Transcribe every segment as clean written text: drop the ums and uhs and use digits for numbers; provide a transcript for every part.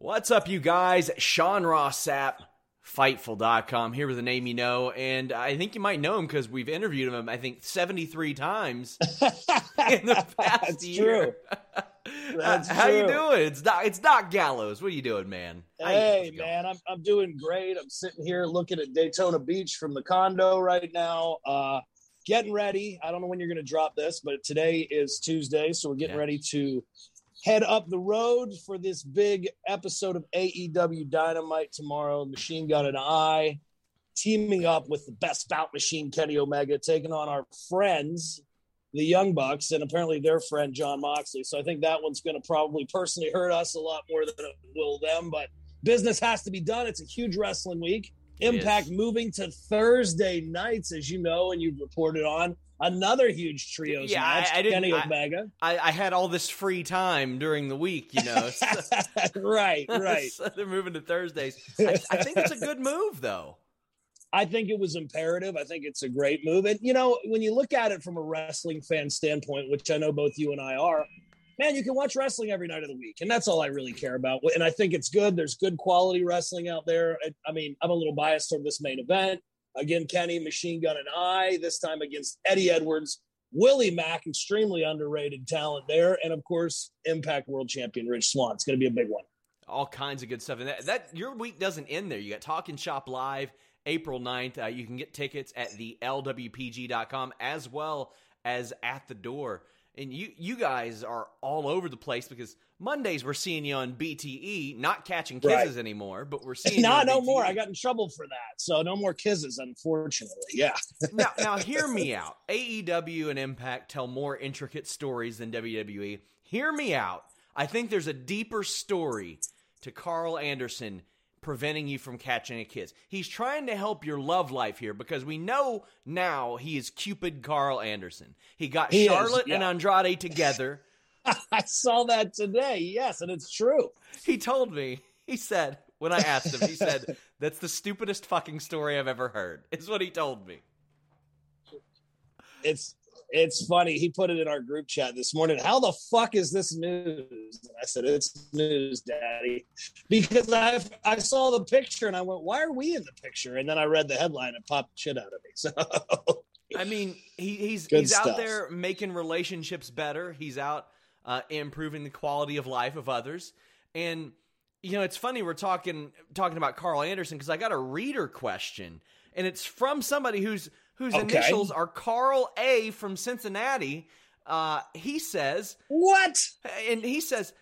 What's up, you guys? Sean Ross Sapp, Fightful.com, here with a name you know, and I think you might know him because we've interviewed him, I think, 73 times in the past year. True. How you doing? It's Doc Gallows. What are you doing, man? Hey, man, I'm doing great. I'm sitting here looking at Daytona Beach from the condo right now, getting ready. I don't know when you're going to drop this, but today is Tuesday, so we're getting ready to head up the road for this big episode of AEW Dynamite tomorrow. Machine Gun and I teaming up with the best bout machine, Kenny Omega, taking on our friends, the Young Bucks, and apparently their friend, John Moxley. So I think that one's going to probably personally hurt us a lot more than it will them, but business has to be done. It's a huge wrestling week. Impact moving to Thursday nights, as you know, and you've reported on. Another huge trios match, Kenny Omega. I had all this free time during the week, you know. So. Right. So they're moving to Thursdays. I think it's a good move, though. I think it was imperative. I think it's a great move. And, you know, when you look at it from a wrestling fan standpoint, which I know both you and I are, man, you can watch wrestling every night of the week, and that's all I really care about. And I think it's good. There's good quality wrestling out there. I mean, I'm a little biased toward this main event. Again, Kenny, Machine Gun, and I, this time against Eddie Edwards, Willie Mack, extremely underrated talent there. And, of course, Impact World Champion Rich Swann. It's going to be a big one. All kinds of good stuff. And that your week doesn't end there. You got Talking Shop Live, April 9th. You can get tickets at the LWPG.com as well as at the door. And you guys are all over the place because Mondays we're seeing you on BTE, not catching kisses anymore, but we're seeing no more. I got in trouble for that, so no more kisses, unfortunately. Yeah. Now hear me out. AEW and Impact tell more intricate stories than WWE. Hear me out. I think there's a deeper story to Karl Anderson preventing you from catching a kiss. He's trying to help your love life here because we know now he is Cupid Karl Anderson. He got Charlotte and Andrade together. I saw that today. Yes, and it's true. He told me, he said, when I asked him, he said, that's the stupidest fucking story I've ever heard, is what he told me. It's funny. He put it in our group chat this morning. How the fuck is this news? And I said, it's news, Daddy. Because I saw the picture and I went, why are we in the picture? And then I read the headline and popped the shit out of me. So I mean, he's out there making relationships better. He's out improving the quality of life of others. And, you know, it's funny we're talking about Karl Anderson because I got a reader question. And it's from somebody whose initials are Carl A. from Cincinnati. He says... What? And he says,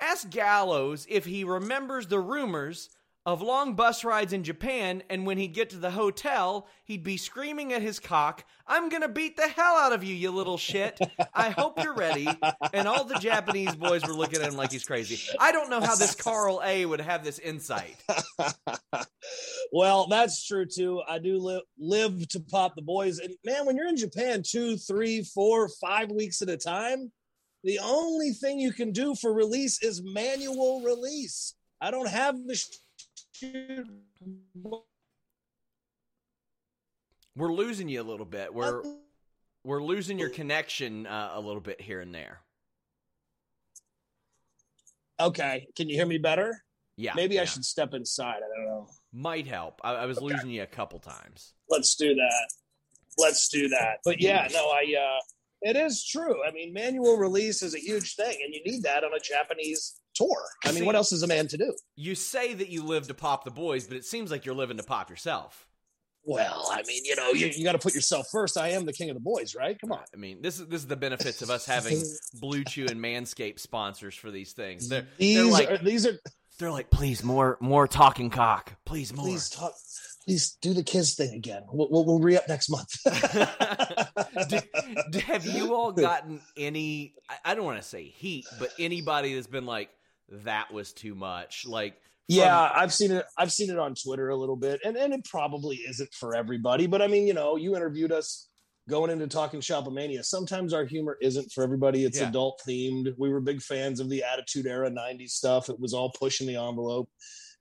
ask Gallows if he remembers the rumors of long bus rides in Japan, and when he'd get to the hotel, he'd be screaming at his cock, I'm going to beat the hell out of you, you little shit. I hope you're ready. And all the Japanese boys were looking at him like he's crazy. I don't know how this Carl A. would have this insight. Well, that's true, too. I do live to pop the boys. And, man, when you're in Japan 2, 3, 4, 5 weeks at a time, the only thing you can do for release is manual release. I don't have the... We're losing you a little bit. We're losing your connection a little bit here and there. Okay, can you hear me better? Yeah. Maybe I should step inside. I don't know. Might help. I was losing you a couple times. Let's do that. But yeah, no, I It is true. I mean, manual release is a huge thing, and you need that on a Japanese tour. I mean, what else is a man to do? You say that you live to pop the boys, but it seems like you're living to pop yourself. Well, I mean, you know, you got to put yourself first. I am the king of the boys, right? Come on. I mean, this is the benefits of us having Blue Chew and Manscaped sponsors for these things. They're like, please, more talking cock. Please, more. Please do the kids thing again. We'll re-up next month. Have you all gotten any, I don't want to say heat, but anybody that's been like, that was too much? Like, yeah, I've seen it on Twitter a little bit, and it probably isn't for everybody. But I mean, you know, you interviewed us going into Talking Shopomania. Sometimes our humor isn't for everybody. It's adult themed. We were big fans of the Attitude Era 90s stuff. It was all pushing the envelope.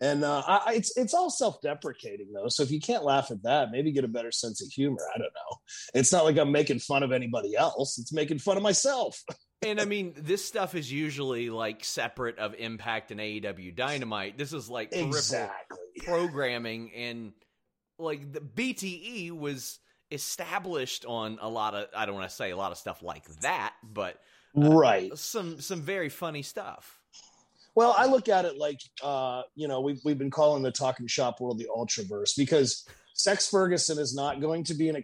And it's all self-deprecating, though. So if you can't laugh at that, maybe get a better sense of humor. I don't know. It's not like I'm making fun of anybody else. It's making fun of myself. And, I mean, this stuff is usually, like, separate of Impact and AEW Dynamite. This is, like, exactly. Programming. And, like, the BTE was established on a lot of, I don't want to say a lot of stuff like that, but right, some very funny stuff. Well, I look at it like, you know, we've been calling the Talking Shop world the Ultraverse, because Sex Ferguson is not going to be a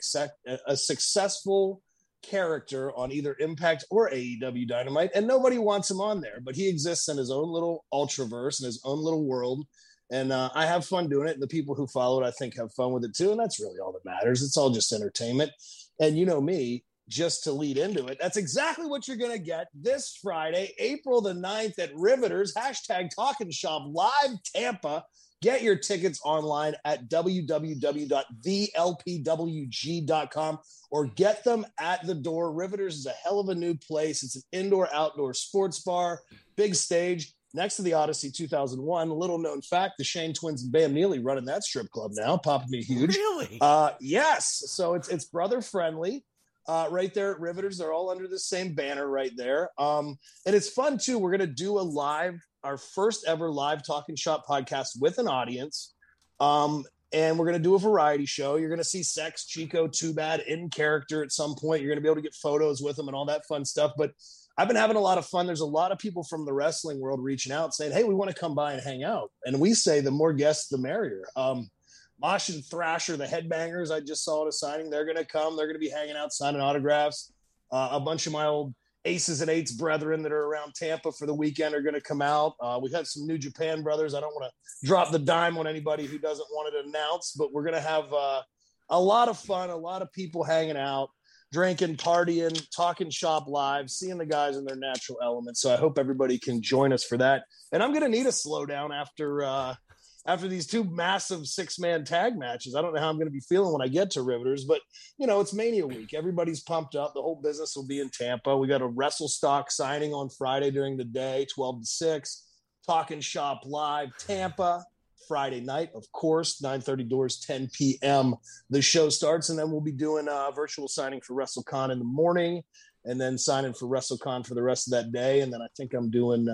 successful character on either Impact or AEW Dynamite, and nobody wants him on there, but he exists in his own little Ultraverse, in his own little world, and I have fun doing it, and the people who follow it, I think, have fun with it too, and that's really all that matters. It's all just entertainment, and you know me. Just to lead into it, that's exactly what you're going to get this Friday, April the 9th at Riveters, # Talking Shop Live Tampa. Get your tickets online at www.thelpwg.com or get them at the door. Riveters is a hell of a new place. It's an indoor-outdoor sports bar, big stage, next to the Odyssey 2001. Little known fact, the Shane Twins and Bam Neely running that strip club now. Papa Me Huge. Really? Yes. So it's brother-friendly. Right there at Riveters. They're all under the same banner right there. And it's fun, too. We're going to do our first ever live Talking Shop podcast with an audience. And we're going to do a variety show. You're going to see Sex, Chico, Too Bad in character at some point. You're going to be able to get photos with them and all that fun stuff. But I've been having a lot of fun. There's a lot of people from the wrestling world reaching out saying, hey, we want to come by and hang out. And we say the more guests, the merrier. Mosh and Thrasher, the Headbangers, I just saw at a signing. They're going to come. They're going to be hanging out, signing autographs. A bunch of my old Aces and Eights brethren that are around Tampa for the weekend are going to come out. We have some New Japan brothers. I don't want to drop the dime on anybody who doesn't want it announced, but we're going to have a lot of fun, a lot of people hanging out, drinking, partying, Talking Shop live, seeing the guys in their natural element. So I hope everybody can join us for that. And I'm going to need a slowdown after these two massive 6-man tag matches. I don't know how I'm going to be feeling when I get to Riveters, but, you know, it's Mania week. Everybody's pumped up. The whole business will be in Tampa. We got a WrestleStock signing on Friday during the day, 12 to 6. Talking Shop Live Tampa, Friday night, of course, 9:30 doors, 10 p.m. The show starts, and then we'll be doing a virtual signing for WrestleCon in the morning, and then signing for WrestleCon for the rest of that day. And then I think I'm doing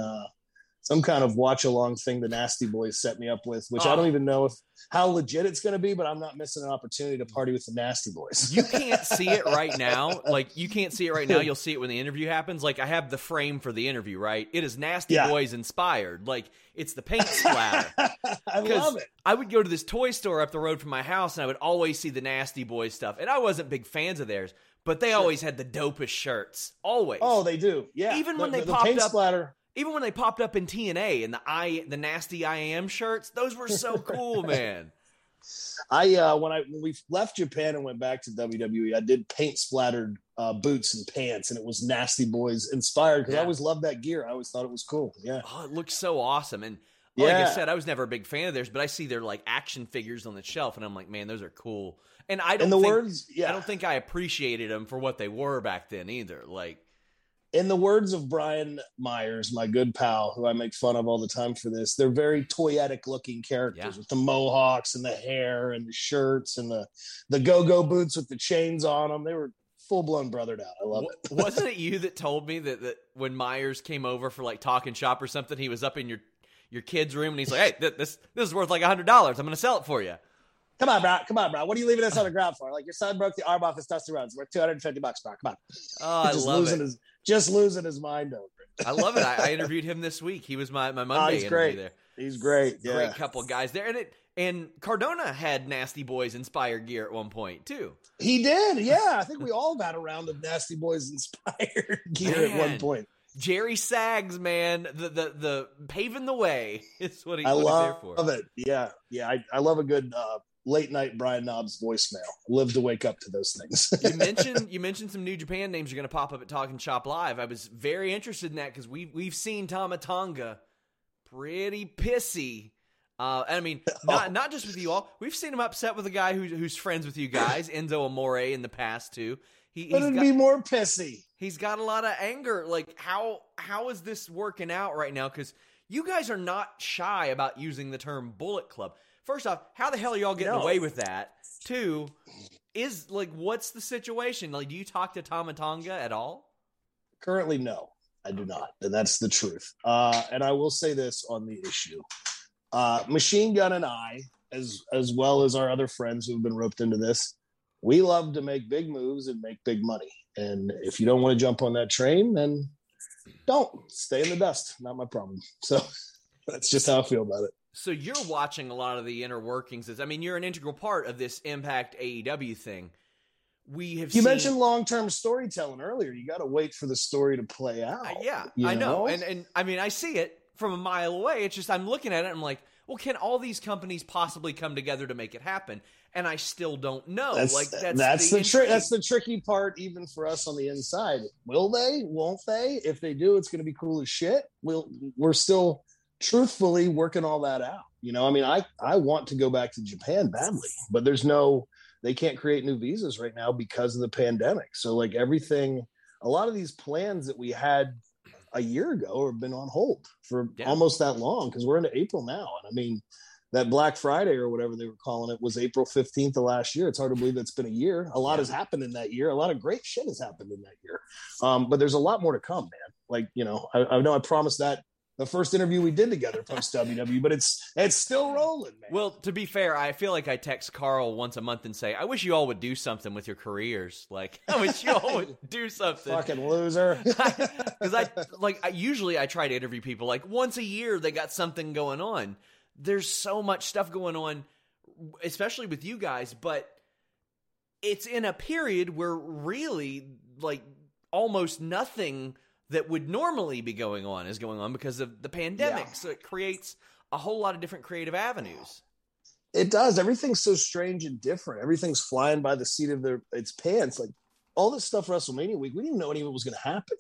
some kind of watch-along thing the Nasty Boys set me up with, which I don't even know how legit it's going to be, but I'm not missing an opportunity to party with the Nasty Boys. You can't see it right now. Like, you can't see it right now. You'll see it when the interview happens. Like, I have the frame for the interview, right? It is Nasty Boys inspired. Like, it's the paint splatter. I love it. I would go to this toy store up the road from my house, and I would always see the Nasty Boys stuff. And I wasn't big fans of theirs, but they always had the dopest shirts. Always. Oh, they do. Yeah. Even when they popped up. The paint splatter. Even when they popped up in TNA and the Nasty I Am shirts, those were so cool, man. When we left Japan and went back to WWE, I did paint splattered boots and pants, and it was Nasty Boys inspired because I always loved that gear. I always thought it was cool. Yeah, oh, it looks so awesome. And like I said, I was never a big fan of theirs, but I see their like action figures on the shelf, and I'm like, man, those are cool. And I don't think I appreciated them for what they were back then either. Like. In the words of Brian Myers, my good pal, who I make fun of all the time for this, they're very toyetic-looking characters with the mohawks and the hair and the shirts and the go-go boots with the chains on them. They were full-blown brothered out. I love it. Wasn't it you that told me that when Myers came over for, like, Talking Shop or something, he was up in your kid's room and he's like, hey, this is worth, like, $100. I'm going to sell it for you. Come on, bro. Come on, bro. What are you leaving us on the ground for? Like, your son broke the arm off his Dusty Rhodes. We're $250, bro. Come on. Oh, I love it. Just losing his mind over it. I love it. I interviewed him this week. He was my Monday interview great. There. He's great. Great couple guys there. And Cardona had Nasty Boys inspired gear at one point, too. He did. Yeah. I think we all got a round of Nasty Boys inspired gear at one point. Jerry Sags, man, the paving the way is what he's there for. I love it. Yeah. Yeah. I love a good late night Brian Knobbs voicemail. Live to wake up to those things. you mentioned some New Japan names are going to pop up at Talking Shop Live. I was very interested in that because we've seen Tama Tonga pretty pissy. I mean, not just with you all. We've seen him upset with a guy who's friends with you guys, Enzo Amore, in the past too. But it'd be more pissy. He's got a lot of anger. Like, how is this working out right now? Because you guys are not shy about using the term Bullet Club. First off, how the hell are y'all getting away with that? Two, is like, what's the situation? Like, do you talk to Tama Tonga at all? Currently, no, I do not. And that's the truth. And I will say this on the issue. Machine Gun and I, as well as our other friends who've been roped into this, we love to make big moves and make big money. And if you don't want to jump on that train, then don't. Stay in the dust. Not my problem. So that's just how I feel about it. So you're watching a lot of the inner workings. I mean, you're an integral part of this Impact AEW thing. You mentioned long-term storytelling earlier. You got to wait for the story to play out. Yeah, I know. And I mean, I see it from a mile away. It's just, I'm looking at it and I'm like, well, can all these companies possibly come together to make it happen? And I still don't know. That's the tricky part, even for us on the inside. Will they? Won't they? If they do, it's going to be cool as shit. We're still truthfully working all that out. You know, I mean, I want to go back to Japan badly, but they can't create new visas right now because of the pandemic. So like a lot of these plans that we had a year ago have been on hold for almost that long, because we're into April now. And I mean, that Black Friday or whatever they were calling it was April 15th of last year. It's hard to believe that's been a year. A lot has happened in that year. A lot of great shit has happened in that year. But there's a lot more to come, man. Like, you know, I know I promised that the first interview we did together post WW, but it's still rolling, man. Well, to be fair, I feel like I text Carl once a month and say, I wish you all would do something with your careers. Like, I wish you all would do something. Fucking loser. Because I usually try to interview people like once a year. They got something going on. There's so much stuff going on, especially with you guys, but it's in a period where really like almost nothing that would normally be going on is going on because of the pandemic. Yeah. So it creates a whole lot of different creative avenues. It does. Everything's so strange and different. Everything's flying by the seat of its pants. Like all this stuff, WrestleMania week, we didn't know any of it was going to happen.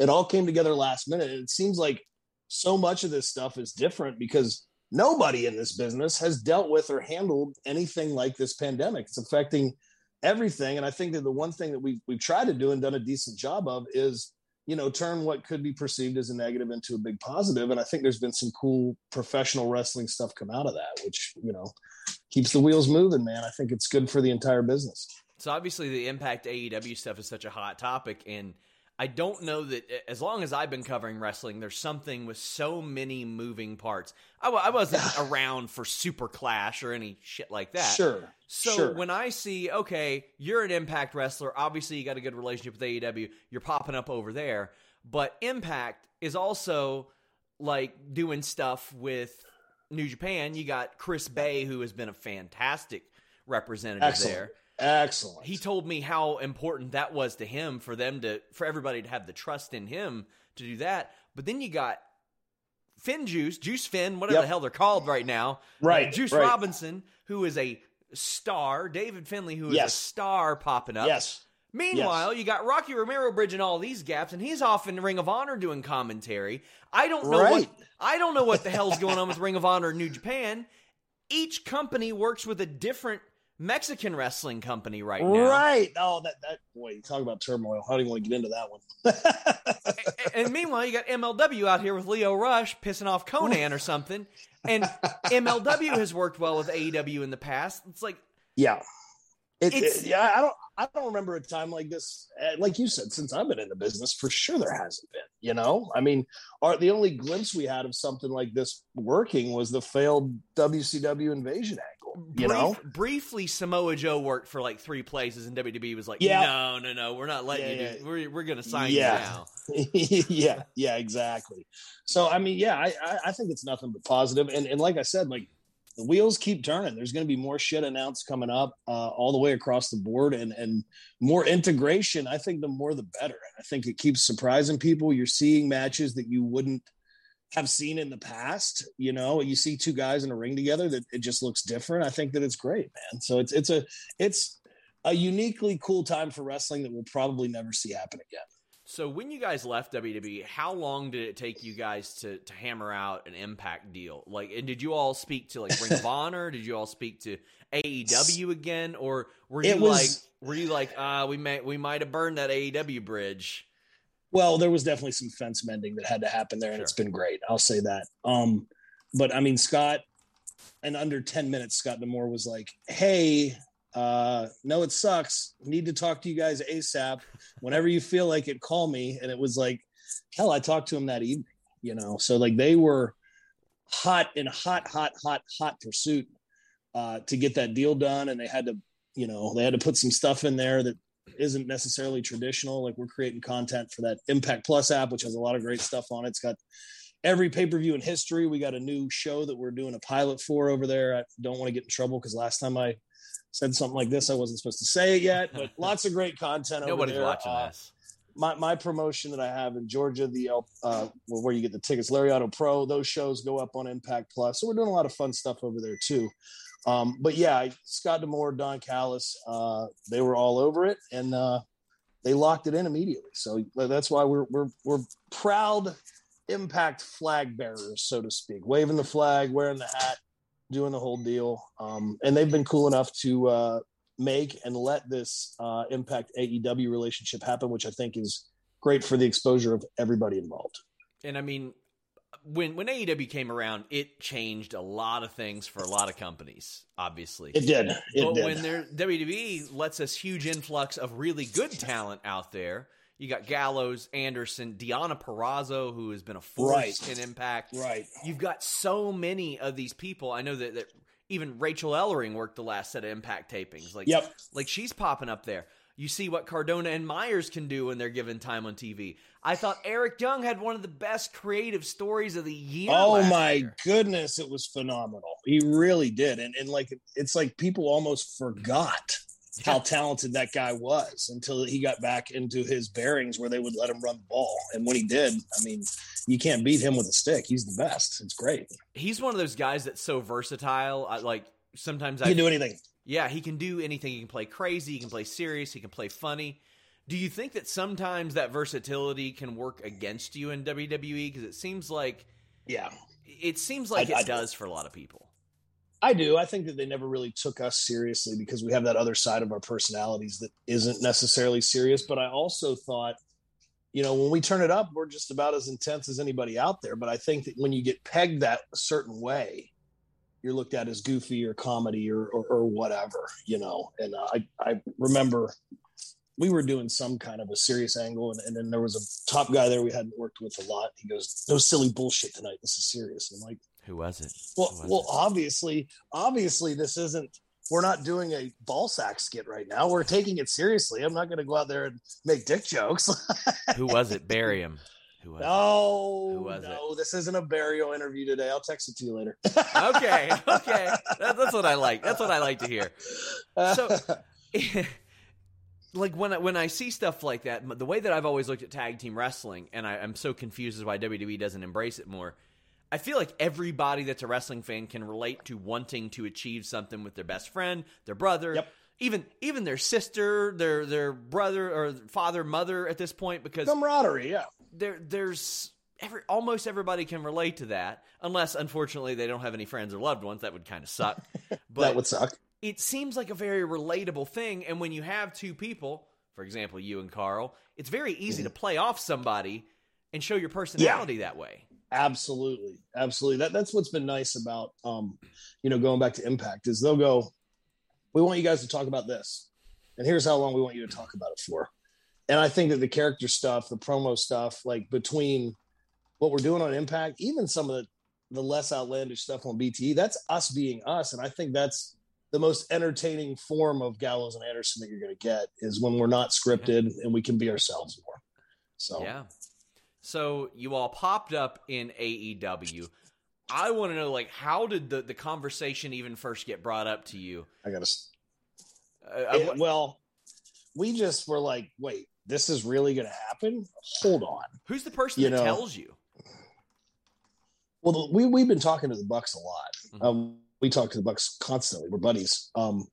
It all came together last minute. And it seems like so much of this stuff is different because nobody in this business has dealt with or handled anything like this pandemic. It's affecting everything. And I think that the one thing that we've tried to do and done a decent job of is, you know, turn what could be perceived as a negative into a big positive. And I think there's been some cool professional wrestling stuff come out of that, which, you know, keeps the wheels moving, man. I think it's good for the entire business. So obviously the Impact AEW stuff is such a hot topic. And I don't know that as long as I've been covering wrestling, there's something with so many moving parts. I wasn't around for Super Clash or any shit like that. Sure. So when I see, okay, you're an Impact wrestler. Obviously, you got a good relationship with AEW. You're popping up over there. But Impact is also like doing stuff with New Japan. You got Chris Bay, who has been a fantastic representative there. Excellent. He told me how important that was to him for everybody to have the trust in him to do that. But then you got Juice Finn, whatever the hell they're called right now. Right. Juice Robinson, who is a star. David Finlay, who is a star popping up. Yes. Meanwhile, you got Rocky Romero bridging all these gaps, and he's off in Ring of Honor doing commentary. I don't know what the hell's going on with Ring of Honor and New Japan. Each company works with a different Mexican wrestling company right now. Right. Oh, that boy, you talk about turmoil. How do you want to get into that one? And meanwhile, you got MLW out here with Leo Rush pissing off Conan or something. And MLW has worked well with AEW in the past. It's like, yeah. I don't remember a time like this. Like you said, since I've been in the business, for sure there hasn't been, you know? I mean, the only glimpse we had of something like this working was the failed WCW Invasion angle. Briefly, Samoa Joe worked for like three places, and WWE was like, no, we're not letting you do. We're going to sign you now. Exactly. So, I mean, I think it's nothing but positive. And like I said, like, the wheels keep turning. There's going to be more shit announced coming up all the way across the board, and more integration. I think the more the better. I think it keeps surprising people. You're seeing matches that you wouldn't have seen in the past. You know, you see two guys in a ring together that it just looks different. I think that it's great, man. So it's a uniquely cool time for wrestling that we'll probably never see happen again. So when you guys left WWE, how long did it take you guys to hammer out an Impact deal? Like, and did you all speak to like Ring of Honor? Did you all speak to AEW again? Or were you like, we might have burned that AEW bridge? Well, there was definitely some fence mending that had to happen there, and it's been great. I'll say that. But I mean, Scott, in under 10 minutes, Scott D'Amore was like, hey, no, it sucks. Need to talk to you guys ASAP. Whenever you feel like it, call me. And it was like, hell, I talked to him that evening, you know? So like they were hot pursuit, to get that deal done. And they had to, you know, they had to put some stuff in there that isn't necessarily traditional. Like we're creating content for that Impact Plus app, which has a lot of great stuff on it. It's got every pay-per-view in history. We got a new show that we're doing a pilot for over there. I don't want to get in trouble, 'cause last time I said something like this, I wasn't supposed to say it yet, but lots of great content over Nobody's there. Watching this. My promotion that I have in Georgia, the where you get the tickets, Lariato Pro, those shows go up on Impact Plus. So we're doing a lot of fun stuff over there too. But yeah, Scott D'Amore, Don Callis, they were all over it, and they locked it in immediately. So that's why we're proud Impact flag bearers, so to speak, waving the flag, wearing the hat, doing the whole deal. And they've been cool enough to make and let this Impact AEW relationship happen, which I think is great for the exposure of everybody involved. And I mean, when AEW came around, it changed a lot of things for a lot of companies, obviously. It did. When WWE lets us huge influx of really good talent out there, you got Gallows, Anderson, Deonna Purrazzo, who has been a force in Impact. Right. You've got so many of these people. I know that even Rachel Ellering worked the last set of Impact tapings. Like she's popping up there. You see what Cardona and Myers can do when they're given time on TV. I thought Eric Young had one of the best creative stories of the year. Oh my goodness, it was phenomenal. He really did. And like it's like people almost forgot how talented that guy was until he got back into his bearings where they would let him run the ball. And when he did, I mean, you can't beat him with a stick. He's the best. It's great. He's one of those guys that's so versatile. He can do anything. Yeah, he can do anything. He can play crazy. He can play serious. He can play funny. Do you think that sometimes that versatility can work against you in WWE? Because it seems like, it does for a lot of people. I do. I think that they never really took us seriously because we have that other side of our personalities that isn't necessarily serious. But I also thought, you know, when we turn it up, we're just about as intense as anybody out there. But I think that when you get pegged that a certain way, you're looked at as goofy or comedy or whatever, you know. And I remember we were doing some kind of a serious angle, and then there was a top guy there we hadn't worked with a lot. He goes, "No silly bullshit tonight. This is serious." And I'm like, "Who was it?" Obviously, this isn't. We're not doing a ball sack skit right now. We're taking it seriously. I'm not going to go out there and make dick jokes. Who was it? Bury him. No, this isn't a burial interview today. I'll text it to you later. Okay. That's what I like. That's what I like to hear. So, like when I see stuff like that, the way that I've always looked at tag team wrestling, and I'm so confused as why WWE doesn't embrace it more. I feel like everybody that's a wrestling fan can relate to wanting to achieve something with their best friend, their brother, even their sister, their brother or father, mother at this point, because camaraderie, Almost everybody can relate to that, unless unfortunately they don't have any friends or loved ones. That would kind of suck. But that would suck. It seems like a very relatable thing, and when you have two people, for example, you and Karl, it's very easy to play off somebody and show your personality that way. Absolutely. That's what's been nice about, you know, going back to Impact is they'll go, "We want you guys to talk about this, and here's how long we want you to talk about it for." And I think that the character stuff, the promo stuff, like between what we're doing on Impact, even some of the less outlandish stuff on BTE, that's us being us. And I think that's the most entertaining form of Gallows and Anderson that you're going to get is when we're not scripted and we can be ourselves more. So, yeah. So you all popped up in AEW. I want to know, like, how did the conversation even first get brought up to you? I got to. Well, we just were like, wait, this is really going to happen? Hold on. Who's the person that tells you? Well, we've been talking to the Bucks a lot. Mm-hmm. We talk to the Bucks constantly. We're buddies. And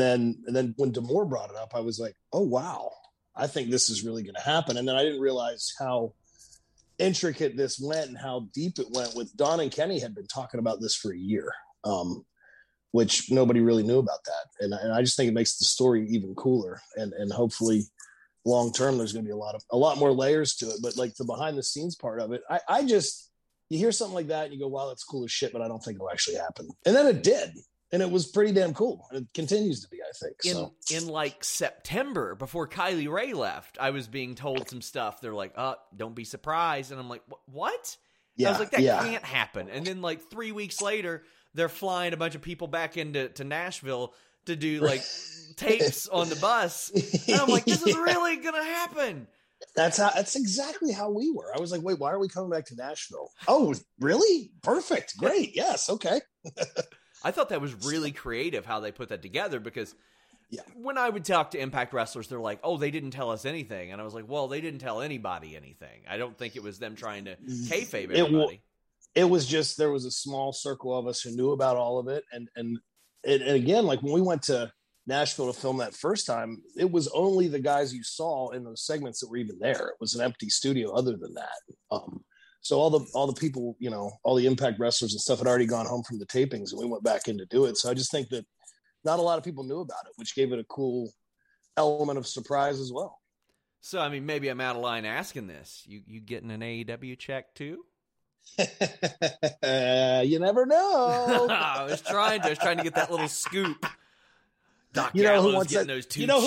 then when D'Amore brought it up, I was like, oh, wow, I think this is really going to happen. And then I didn't realize how intricate this went and how deep it went with Don and Kenny had been talking about this for a year, which nobody really knew about that. And I just think it makes the story even cooler. And hopefully long-term, there's going to be a lot more layers to it, but like the behind the scenes part of it, I just, you hear something like that and you go, wow, that's cool as shit, but I don't think it'll actually happen. And then it did. And it was pretty damn cool. And it continues to be, I think. In like September, before Kylie Rae left, I was being told some stuff. They're like, oh, don't be surprised. And I'm like, what? Yeah, I was like, that can't happen. And then like 3 weeks later, they're flying a bunch of people back into Nashville to do like tapes on the bus. And I'm like, this is really going to happen. That's exactly how we were. I was like, wait, why are we coming back to Nashville? Oh, really? Perfect. Great. Yes. Okay. I thought that was really creative how they put that together, because when I would talk to Impact wrestlers, they're like, oh, they didn't tell us anything. And I was like, well, they didn't tell anybody anything. I don't think it was them trying to kayfabe everybody. It was just, there was a small circle of us who knew about all of it. And again, like when we went to Nashville to film that first time, it was only the guys you saw in those segments that were even there. It was an empty studio other than that. So all the people, all the Impact wrestlers and stuff had already gone home from the tapings, and we went back in to do it. So I just think that not a lot of people knew about it, which gave it a cool element of surprise as well. So, I mean, maybe I'm out of line asking this. You getting an AEW check too? You never know. I was trying to get that little scoop. Doc Gallows getting those two. You know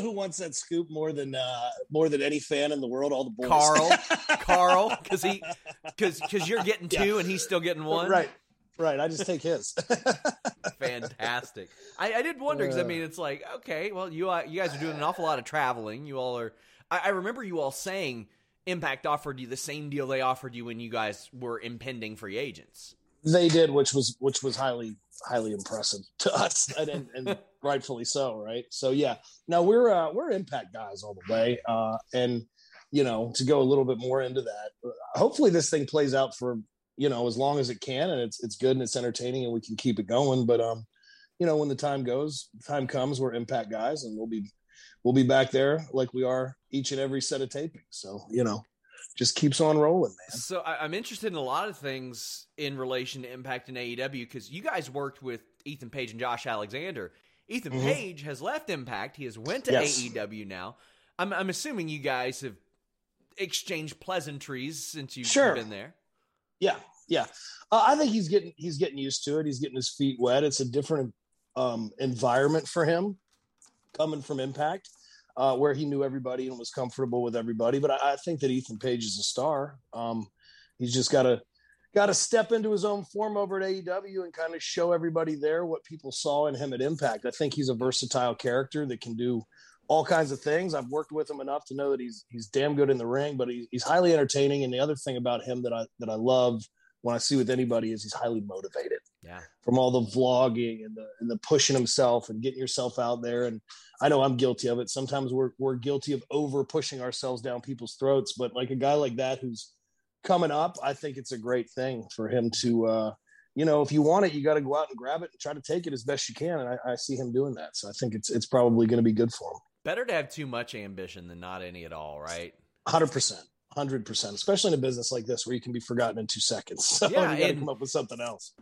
who wants that scoop more than any fan in the world? All the boys. Karl, because you're getting two and he's still getting one. Right. I just take his. Fantastic. I did wonder, because I mean, it's like, okay, well, you guys are doing an awful lot of traveling. You all are. I remember you all saying Impact offered you the same deal they offered you when you guys were impending free agents. They did, which was highly impressive to us, and rightfully so, right? So yeah, no, we're Impact guys all the way, and to go a little bit more into that, hopefully this thing plays out for as long as it can, and it's good and it's entertaining and we can keep it going. But when the time comes, we're Impact guys, and we'll be back there like we are each and every set of taping. So just keeps on rolling, man. So I'm interested in a lot of things in relation to Impact and AEW, because you guys worked with Ethan Page and Josh Alexander. Ethan Page has left Impact. He has went to AEW now. I'm assuming you guys have exchanged pleasantries since you've been there. Yeah. I think he's getting used to it. He's getting his feet wet. It's a different environment for him coming from Impact, where he knew everybody and was comfortable with everybody. But I think that Ethan Page is a star. He's just got to step into his own form over at AEW and kind of show everybody there what people saw in him at Impact. I think he's a versatile character that can do all kinds of things. I've worked with him enough to know that he's damn good in the ring, but he's highly entertaining. And the other thing about him that I love when I see with anybody is he's highly motivated. Yeah. From all the vlogging and the pushing himself and getting yourself out there. And I know I'm guilty of it. Sometimes we're guilty of over pushing ourselves down people's throats, but like a guy like that who's coming up, I think it's a great thing for him to, if you want it, you got to go out and grab it and try to take it as best you can. And I see him doing that. So I think it's probably going to be good for him. Better to have too much ambition than not any at all, right? 100%, especially in a business like this where you can be forgotten in 2 seconds. So you got to come up with something else.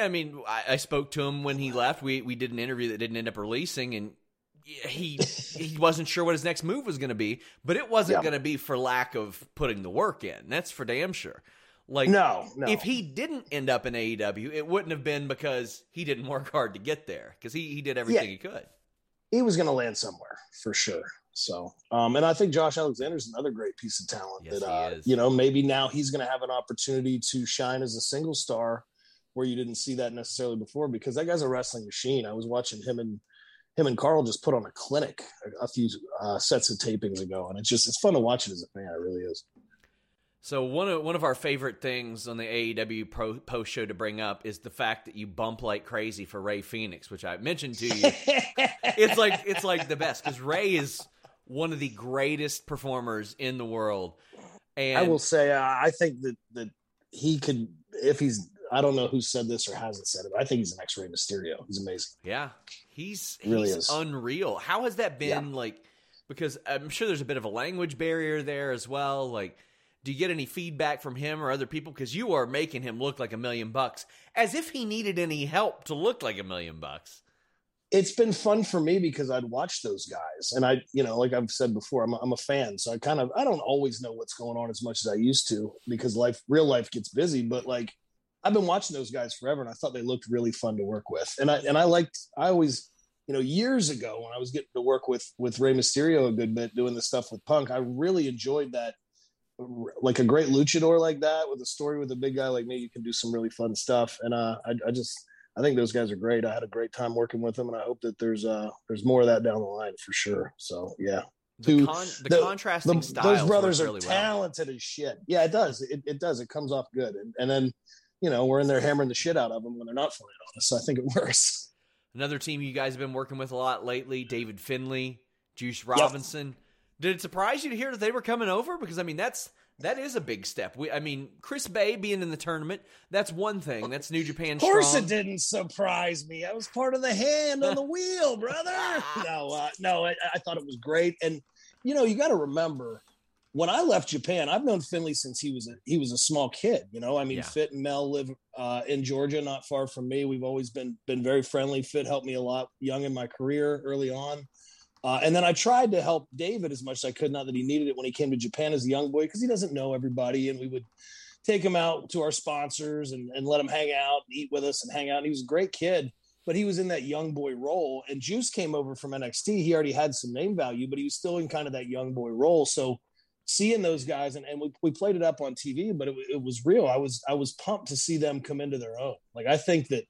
I mean, I spoke to him when he left. We did an interview that didn't end up releasing, and he wasn't sure what his next move was going to be, but it wasn't going to be for lack of putting the work in. That's for damn sure. Like, no. If he didn't end up in AEW, it wouldn't have been because he didn't work hard to get there, because he did everything he could. He was going to land somewhere for sure. So, and I think Josh Alexander's another great piece of talent that, maybe now he's going to have an opportunity to shine as a single star where you didn't see that necessarily before, because that guy's a wrestling machine. I was watching him and Karl just put on a clinic a few sets of tapings ago, and it's fun to watch it as a fan. It really is. So one of our favorite things on the AEW post show to bring up is the fact that you bump like crazy for Ray Phoenix, which I mentioned to you. it's like the best, because Ray is one of the greatest performers in the world. And I will say, I think that he could, if he's, I don't know who said this or hasn't said it, but I think he's an X-Ray Mysterio. He's amazing. Yeah, he's unreal. How has that been like? Because I'm sure there's a bit of a language barrier there as well, like. Do you get any feedback from him or other people? Because you are making him look like $1 million bucks, as if he needed any help to look like $1 million bucks. It's been fun for me because I'd watch those guys. And I, you know, like I've said before, I'm a fan. So I don't always know what's going on as much as I used to, because real life gets busy. But like, I've been watching those guys forever, and I thought they looked really fun to work with. And I always, you know, years ago when I was getting to work with Rey Mysterio a good bit, doing the stuff with Punk, I really enjoyed that. Like a great luchador like that with a story with a big guy like me, you can do some really fun stuff. And I think those guys are great. I had a great time working with them, and I hope that there's more of that down the line for sure. So yeah, the contrasting styles. Those brothers really are talented as shit. Yeah, it does. It does. It comes off good. And then, you know, we're in there hammering the shit out of them when they're not flying on us. So I think it works. Another team you guys have been working with a lot lately, David Finlay, Juice Robinson. Yep. Did it surprise you to hear that they were coming over? Because, I mean, that is a big step. Chris Bay being in the tournament, that's one thing. That's New Japan strong. Of course it didn't surprise me. I was part of the hand on the wheel, brother. No, I thought it was great. And, you know, you got to remember, when I left Japan, I've known Finlay since he was a small kid. You know, I mean, yeah. Fit and Mel live in Georgia, not far from me. We've always been very friendly. Fit helped me a lot young in my career early on. And then I tried to help David as much as I could, not that he needed it, when he came to Japan as a young boy, because he doesn't know everybody. And we would take him out to our sponsors and let him hang out and eat with us and hang out. And he was a great kid, but he was in that young boy role. And Juice came over from NXT. He already had some name value, but he was still in kind of that young boy role. So seeing those guys, and we played it up on TV, but it was real. I was pumped to see them come into their own. Like, I think that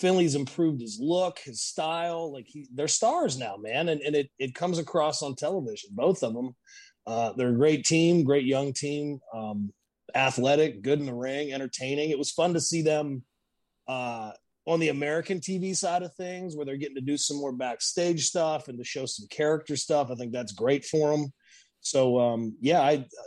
Finley's improved his look, his style. Like, they're stars now, man. And it comes across on television, both of them. They're a great team, great young team, athletic, good in the ring, entertaining. It was fun to see them on the American TV side of things, where they're getting to do some more backstage stuff and to show some character stuff. I think that's great for them. So,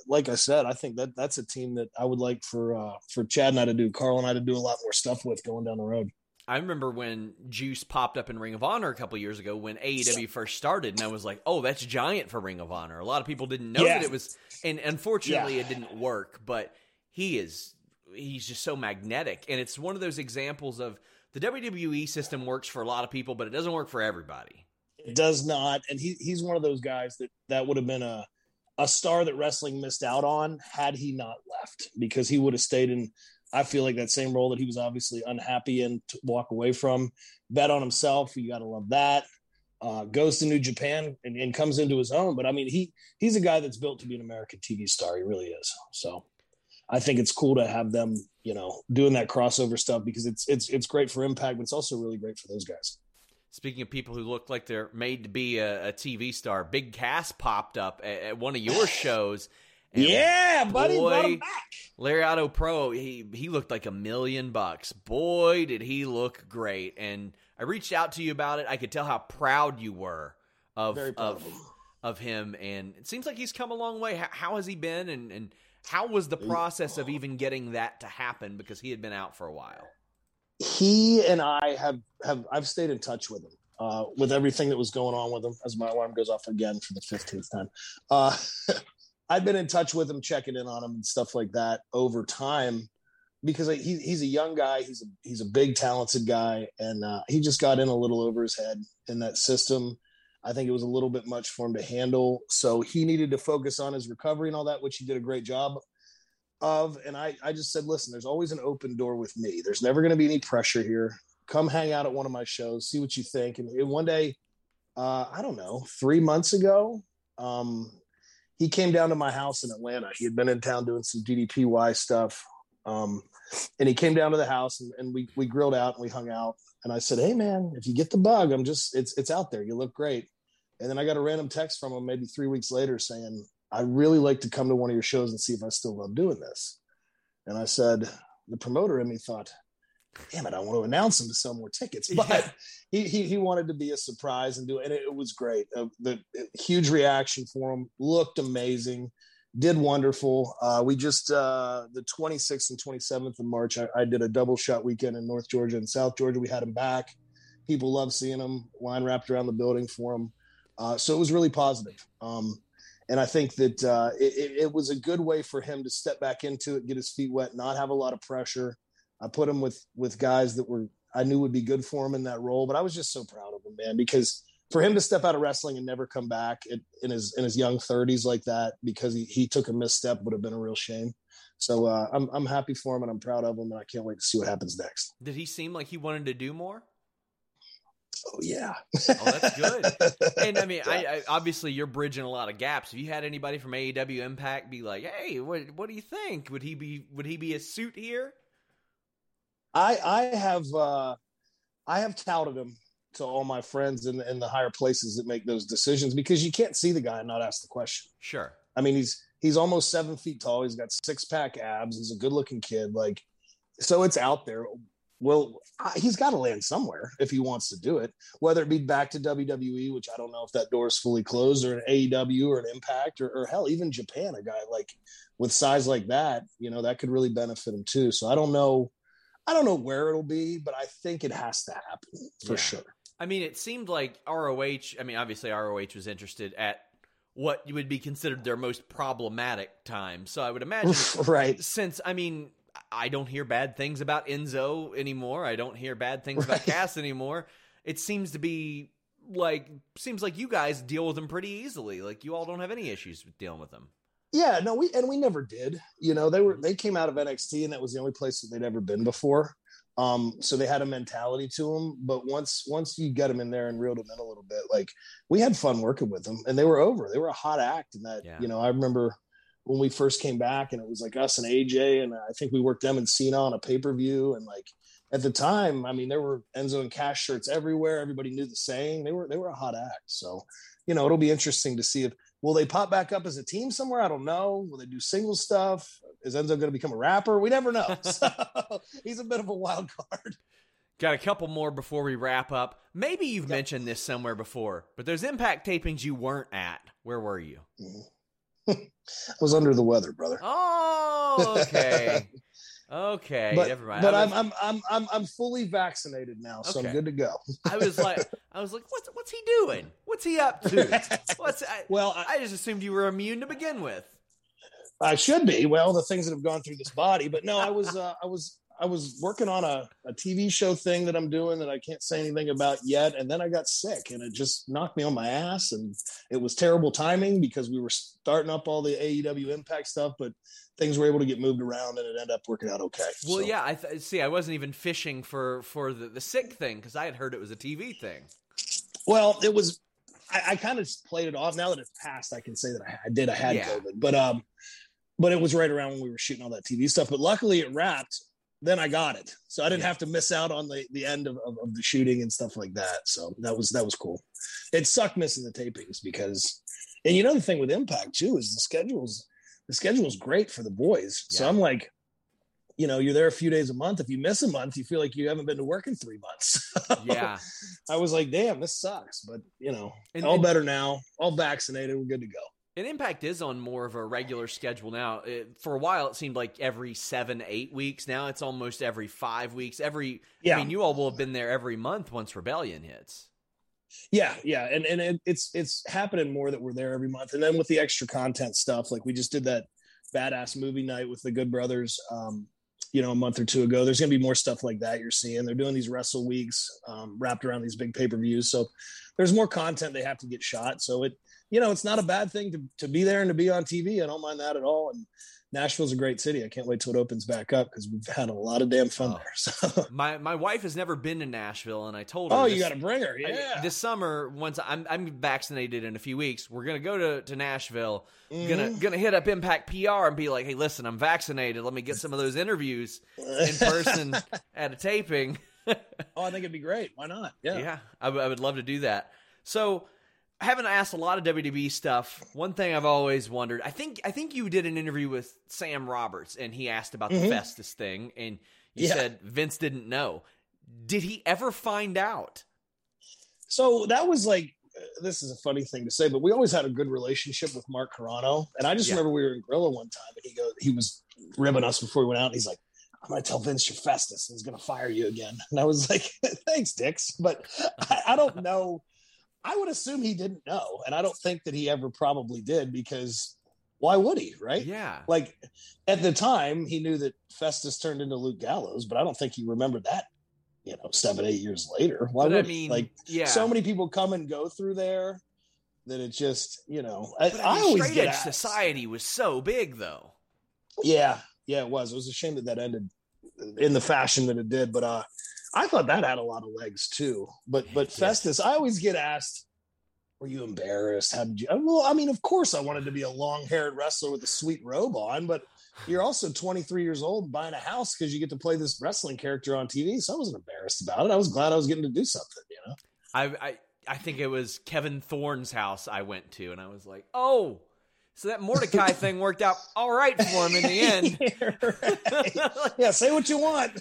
like I said, I think that's a team that I would like for Chad and I to do, Karl and I to do a lot more stuff with going down the road. I remember when Juice popped up in Ring of Honor a couple years ago when AEW first started, and I was like, oh, that's giant for Ring of Honor. A lot of people didn't know that it was, and unfortunately it didn't work, but he's just so magnetic. And it's one of those examples of the WWE system works for a lot of people, but it doesn't work for everybody. It does not. And he's one of those guys that would have been a star that wrestling missed out on had he not left, because he would have stayed in, I feel like, that same role that he was obviously unhappy in to walk away from. Bet on himself. You got to love that. Goes to New Japan and comes into his own. But I mean, he's a guy that's built to be an American TV star. He really is. So I think it's cool to have them, you know, doing that crossover stuff, because it's great for Impact, but it's also really great for those guys. Speaking of people who look like they're made to be a TV star, Big Cass popped up at one of your shows. And yeah, buddy, brought him back. Lariato Pro, he looked like $1 million bucks. Boy, did he look great. And I reached out to you about it. I could tell how proud you were of him. And it seems like he's come a long way. How has he been? And how was the process of even getting that to happen? Because he had been out for a while. He and I I've stayed in touch with him. With everything that was going on with him, as my alarm goes off again for the 15th time. I've been in touch with him, checking in on him and stuff like that over time, because he's a young guy. He's a big, talented guy. And he just got in a little over his head in that system. I think it was a little bit much for him to handle. So he needed to focus on his recovery and all that, which he did a great job of. And I just said, listen, there's always an open door with me. There's never going to be any pressure here. Come hang out at one of my shows, see what you think. And one day, 3 months ago, he came down to my house in Atlanta. He had been in town doing some DDPY stuff. And he came down to the house and we grilled out and we hung out. And I said, hey man, if you get the bug, it's out there. You look great. And then I got a random text from him maybe 3 weeks later saying, I really like to come to one of your shows and see if I still love doing this. And I said, the promoter in me thought, damn it, I want to announce him to sell more tickets. But yeah. he wanted to be a surprise and do it. And it was great. The huge reaction for him, looked amazing, did wonderful. We the 26th and 27th of March, I did a double shot weekend in North Georgia and South Georgia. We had him back. People loved seeing him, line wrapped around the building for him. So it was really positive. And I think that it was a good way for him to step back into it, get his feet wet, not have a lot of pressure. I put him with guys that were I knew would be good for him in that role, but I was just so proud of him, man, because for him to step out of wrestling and never come back in his young 30s like that because he took a misstep would have been a real shame. So I'm happy for him and I'm proud of him and I can't wait to see what happens next. Did he seem like he wanted to do more? Oh, yeah. Oh, that's good. And, I mean, yeah. I obviously, you're bridging a lot of gaps. If you had anybody from AEW Impact be like, hey, what do you think? Would he be a suit here? I have touted him to all my friends in the higher places that make those decisions because you can't see the guy and not ask the question. Sure. I mean, he's almost 7 feet tall. He's got 6-pack abs. He's a good-looking kid. Like, so it's out there. Well, he's got to land somewhere if he wants to do it, whether it be back to WWE, which I don't know if that door is fully closed, or an AEW or an Impact or hell, even Japan, a guy like with size like that, you know, that could really benefit him too. So I don't know where it'll be, but I think it has to happen for sure. I mean, it seemed like ROH, I mean, obviously ROH was interested at what you would be considered their most problematic time. So I would imagine right. Since, I mean, I don't hear bad things about Enzo anymore. I don't hear bad things about Cass anymore. It seems to be like, you guys deal with them pretty easily. Like you all don't have any issues with dealing with them. Yeah, no, we never did. You know, they came out of NXT and that was the only place that they'd ever been before. So they had a mentality to them, but once you get them in there and reeled them in a little bit, like we had fun working with them and they were over, they were a hot act. And that, you know, I remember when we first came back and it was like us and AJ, and I think we worked them and Cena on a pay-per-view. And like at the time, I mean, there were Enzo and Cash shirts everywhere. Everybody knew the saying. They were a hot act. So, you know, it'll be interesting to see if, will they pop back up as a team somewhere? I don't know. Will they do single stuff? Is Enzo going to become a rapper? We never know. So he's a bit of a wild card. Got a couple more before we wrap up. Maybe you've mentioned this somewhere before, but there's Impact tapings you weren't at. Where were you? Mm-hmm. I was under the weather, brother. Oh, okay. Okay. Never mind. But I'm fully vaccinated now, so okay. I'm good to go. I was like, what's he doing? What's he up to? I just assumed you were immune to begin with. I should be. Well, the things that have gone through this body, but no, I was working on a TV show thing that I'm doing that I can't say anything about yet. And then I got sick and it just knocked me on my ass. And it was terrible timing because we were starting up all the AEW Impact stuff, but things were able to get moved around and it ended up working out okay. Well, yeah, I wasn't even fishing for the sick thing because I had heard it was a TV thing. Well, it was, I kind of played it off. Now that it's passed, I can say that I had COVID, but it was right around when we were shooting all that TV stuff. But luckily it wrapped. Then I got it. So I didn't have to miss out on the end of the shooting and stuff like that. So that was cool. It sucked missing the tapings because, and you know, the thing with Impact too, is the schedule's great for the boys. Yeah. So I'm like, you know, you're there a few days a month. If you miss a month, you feel like you haven't been to work in 3 months. Yeah. I was like, damn, this sucks. But you know, all better now, all vaccinated. We're good to go. And Impact is on more of a regular schedule now. For a while, it seemed like every 7-8 weeks. Now it's almost every 5 weeks. I mean, you all will have been there every month once Rebellion hits. Yeah. And it's happening more that we're there every month. And then with the extra content stuff, like we just did that badass movie night with the Good Brothers, you know, a month or two ago. There's going to be more stuff like that you're seeing. They're doing these wrestle weeks wrapped around these big pay-per-views. So there's more content they have to get shot. So it you know, it's not a bad thing to be there and to be on TV. I don't mind that at all. And Nashville's a great city. I can't wait till it opens back up because we've had a lot of damn fun there. So my wife has never been to Nashville, and I told her, you got to bring her. Yeah, this summer, once I'm vaccinated in a few weeks, we're gonna go to Nashville. Mm-hmm. Gonna hit up Impact PR and be like, hey, listen, I'm vaccinated. Let me get some of those interviews in person at a taping. I think it'd be great. Why not? Yeah, I would love to do that. So, I haven't asked a lot of WWE stuff. One thing I've always wondered, I think you did an interview with Sam Roberts, and he asked about the Festus thing, and you said Vince didn't know. Did he ever find out? So that was like, this is a funny thing to say, but we always had a good relationship with Mark Carano, and I just remember we were in Gorilla one time, and he was ribbing us before we went out, and he's like, I'm going to tell Vince you're Festus, and he's going to fire you again. And I was like, thanks, Dix, but I don't know. I would assume he didn't know. And I don't think that he ever probably did, because why would he? Right. Yeah. Like at the time he knew that Festus turned into Luke Gallows, but I don't think he remembered that, 7-8 years later. Why would he? Like, so many people come and go through there that it just, I always straight edge society was so big though. Yeah. Yeah, it was. It was a shame that ended in the fashion that it did. But, I thought that had a lot of legs too, but Festus, I always get asked, were you embarrassed? How did you? Well, I mean, of course I wanted to be a long haired wrestler with a sweet robe on, but you're also 23 years old and buying a house because you get to play this wrestling character on TV. So I wasn't embarrassed about it. I was glad I was getting to do something, I think it was Kevin Thorne's house I went to, and I was like, oh, so that Mordecai thing worked out all right for him in the end. Yeah, right. Yeah, say what you want.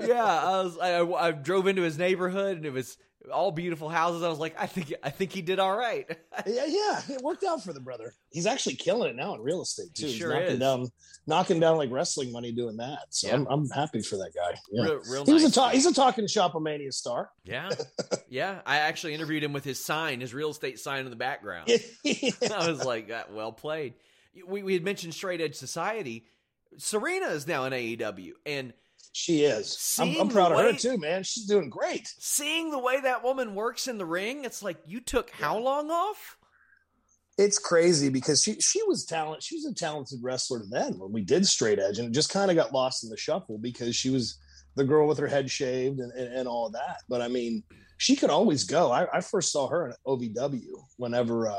I drove into his neighborhood, and it was all beautiful houses. I was like, I think he did all right. Yeah, it worked out for the brother. He's actually killing it now in real estate too. He sure is. Knocking down like wrestling money doing that. So yeah. I'm happy for that guy. Yeah. Real nice. He's a talking Shopomania star. Yeah. Yeah. I actually interviewed him with his sign, his real estate sign in the background. Yeah. I was like, well played. We had mentioned Straight Edge Society. Serena is now in AEW, and she is. I'm proud of her too, man. She's doing great. Seeing the way that woman works in the ring, it's like, you took how long off? It's crazy because she was talent. She was a talented wrestler then when we did Straight Edge, and it just kind of got lost in the shuffle because she was the girl with her head shaved and all that. But I mean, she could always go. I first saw her in OVW whenever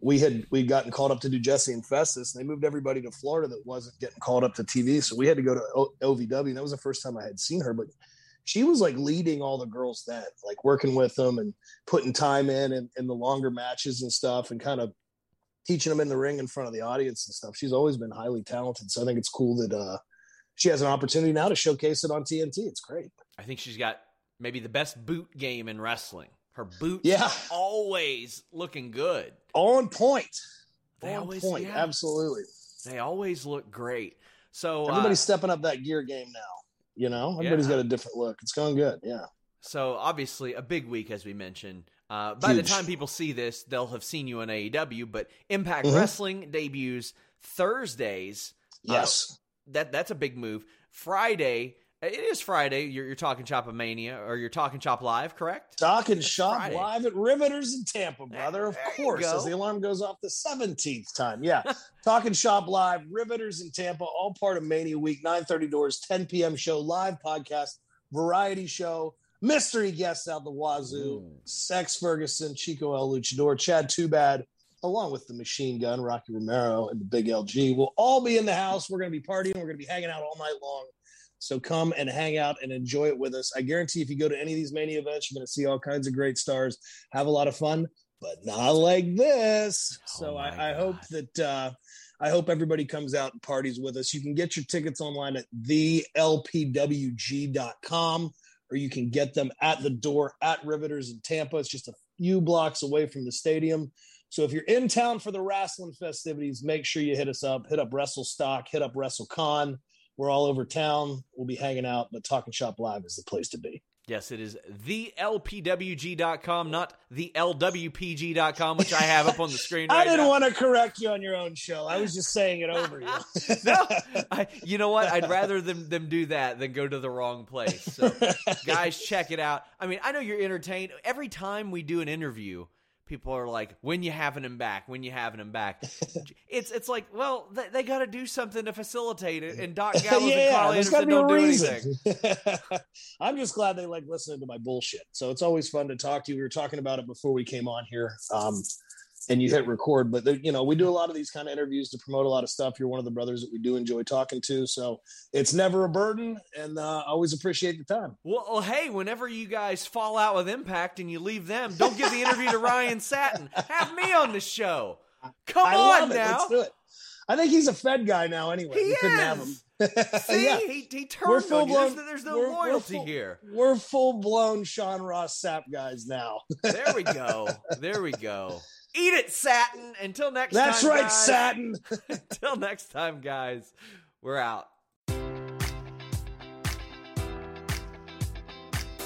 we'd gotten called up to do Jesse and Festus, and they moved everybody to Florida that wasn't getting called up to TV. So we had to go to OVW. And that was the first time I had seen her, but she was like leading all the girls then, like working with them and putting time in and the longer matches and stuff, and kind of teaching them in the ring in front of the audience and stuff. She's always been highly talented. So I think it's cool that she has an opportunity now to showcase it on TNT. It's great. I think she's got maybe the best boot game in wrestling. Her boots always looking good. On point. Yeah. Absolutely. They always look great. So everybody's stepping up that gear game now. Everybody's got a different look. It's going good. Yeah. So obviously a big week, as we mentioned. By the time people see this, they'll have seen you on AEW, but Impact Wrestling debuts Thursdays. Yes. That's a big move. Friday. It is Friday. You're talking Shopomania, or you're talking Shop Live, correct? Talking Shop Friday. Live at Riveters in Tampa, brother. Of course, as the alarm goes off the 17th time. Yeah, Talking Shop Live, Riveters in Tampa, all part of Mania Week, 9:30 doors, 10 p.m. show, live podcast, variety show, mystery guests out the wazoo, Sex Ferguson, Chico El Luchador, Chad Too Bad, along with the Machine Gun, Rocky Romero, and the Big LG. We'll all be in the house. We're going to be partying. We're going to be hanging out all night long. So come and hang out and enjoy it with us. I guarantee if you go to any of these Mania events, you're going to see all kinds of great stars, have a lot of fun, but not like this. So I hope everybody comes out and parties with us. You can get your tickets online at the LPWG.com, or you can get them at the door at Riveters in Tampa. It's just a few blocks away from the stadium. So if you're in town for the wrestling festivities, make sure you hit us up, hit up WrestleStock, hit up WrestleCon. We're all over town. We'll be hanging out, but Talking Shop Live is the place to be. Yes, it is the LPWG.com, not the LWPG.com, which I have up on the screen right now. I didn't want to correct you on your own show. I was just saying it over you. No, you know what? I'd rather them do that than go to the wrong place. So, guys, check it out. I mean, I know you're entertained. Every time we do an interview, people are like, when you having him back? When you having him back? It's like, well, they got to do something to facilitate it. And Doc Gallows and Karl Anderson don't do anything. I'm just glad they like listening to my bullshit. So it's always fun to talk to you. We were talking about it before we came on here. And you hit record, but you know, we do a lot of these kind of interviews to promote a lot of stuff. You're one of the brothers that we do enjoy talking to. So it's never a burden, and always appreciate the time. Well, hey, whenever you guys fall out with Impact and you leave them, don't give the interview to Ryan Satin. Have me on the show. Come on now. Let's do it. I think he's a Fed guy now anyway. He couldn't have him. See, yeah. he turned on you. There's no loyalty here. We're full-blown Sean Ross Sapp guys now. There we go. There we go. Eat it, Satin. Until next time, right, guys. Satin. Until next time, guys. We're out.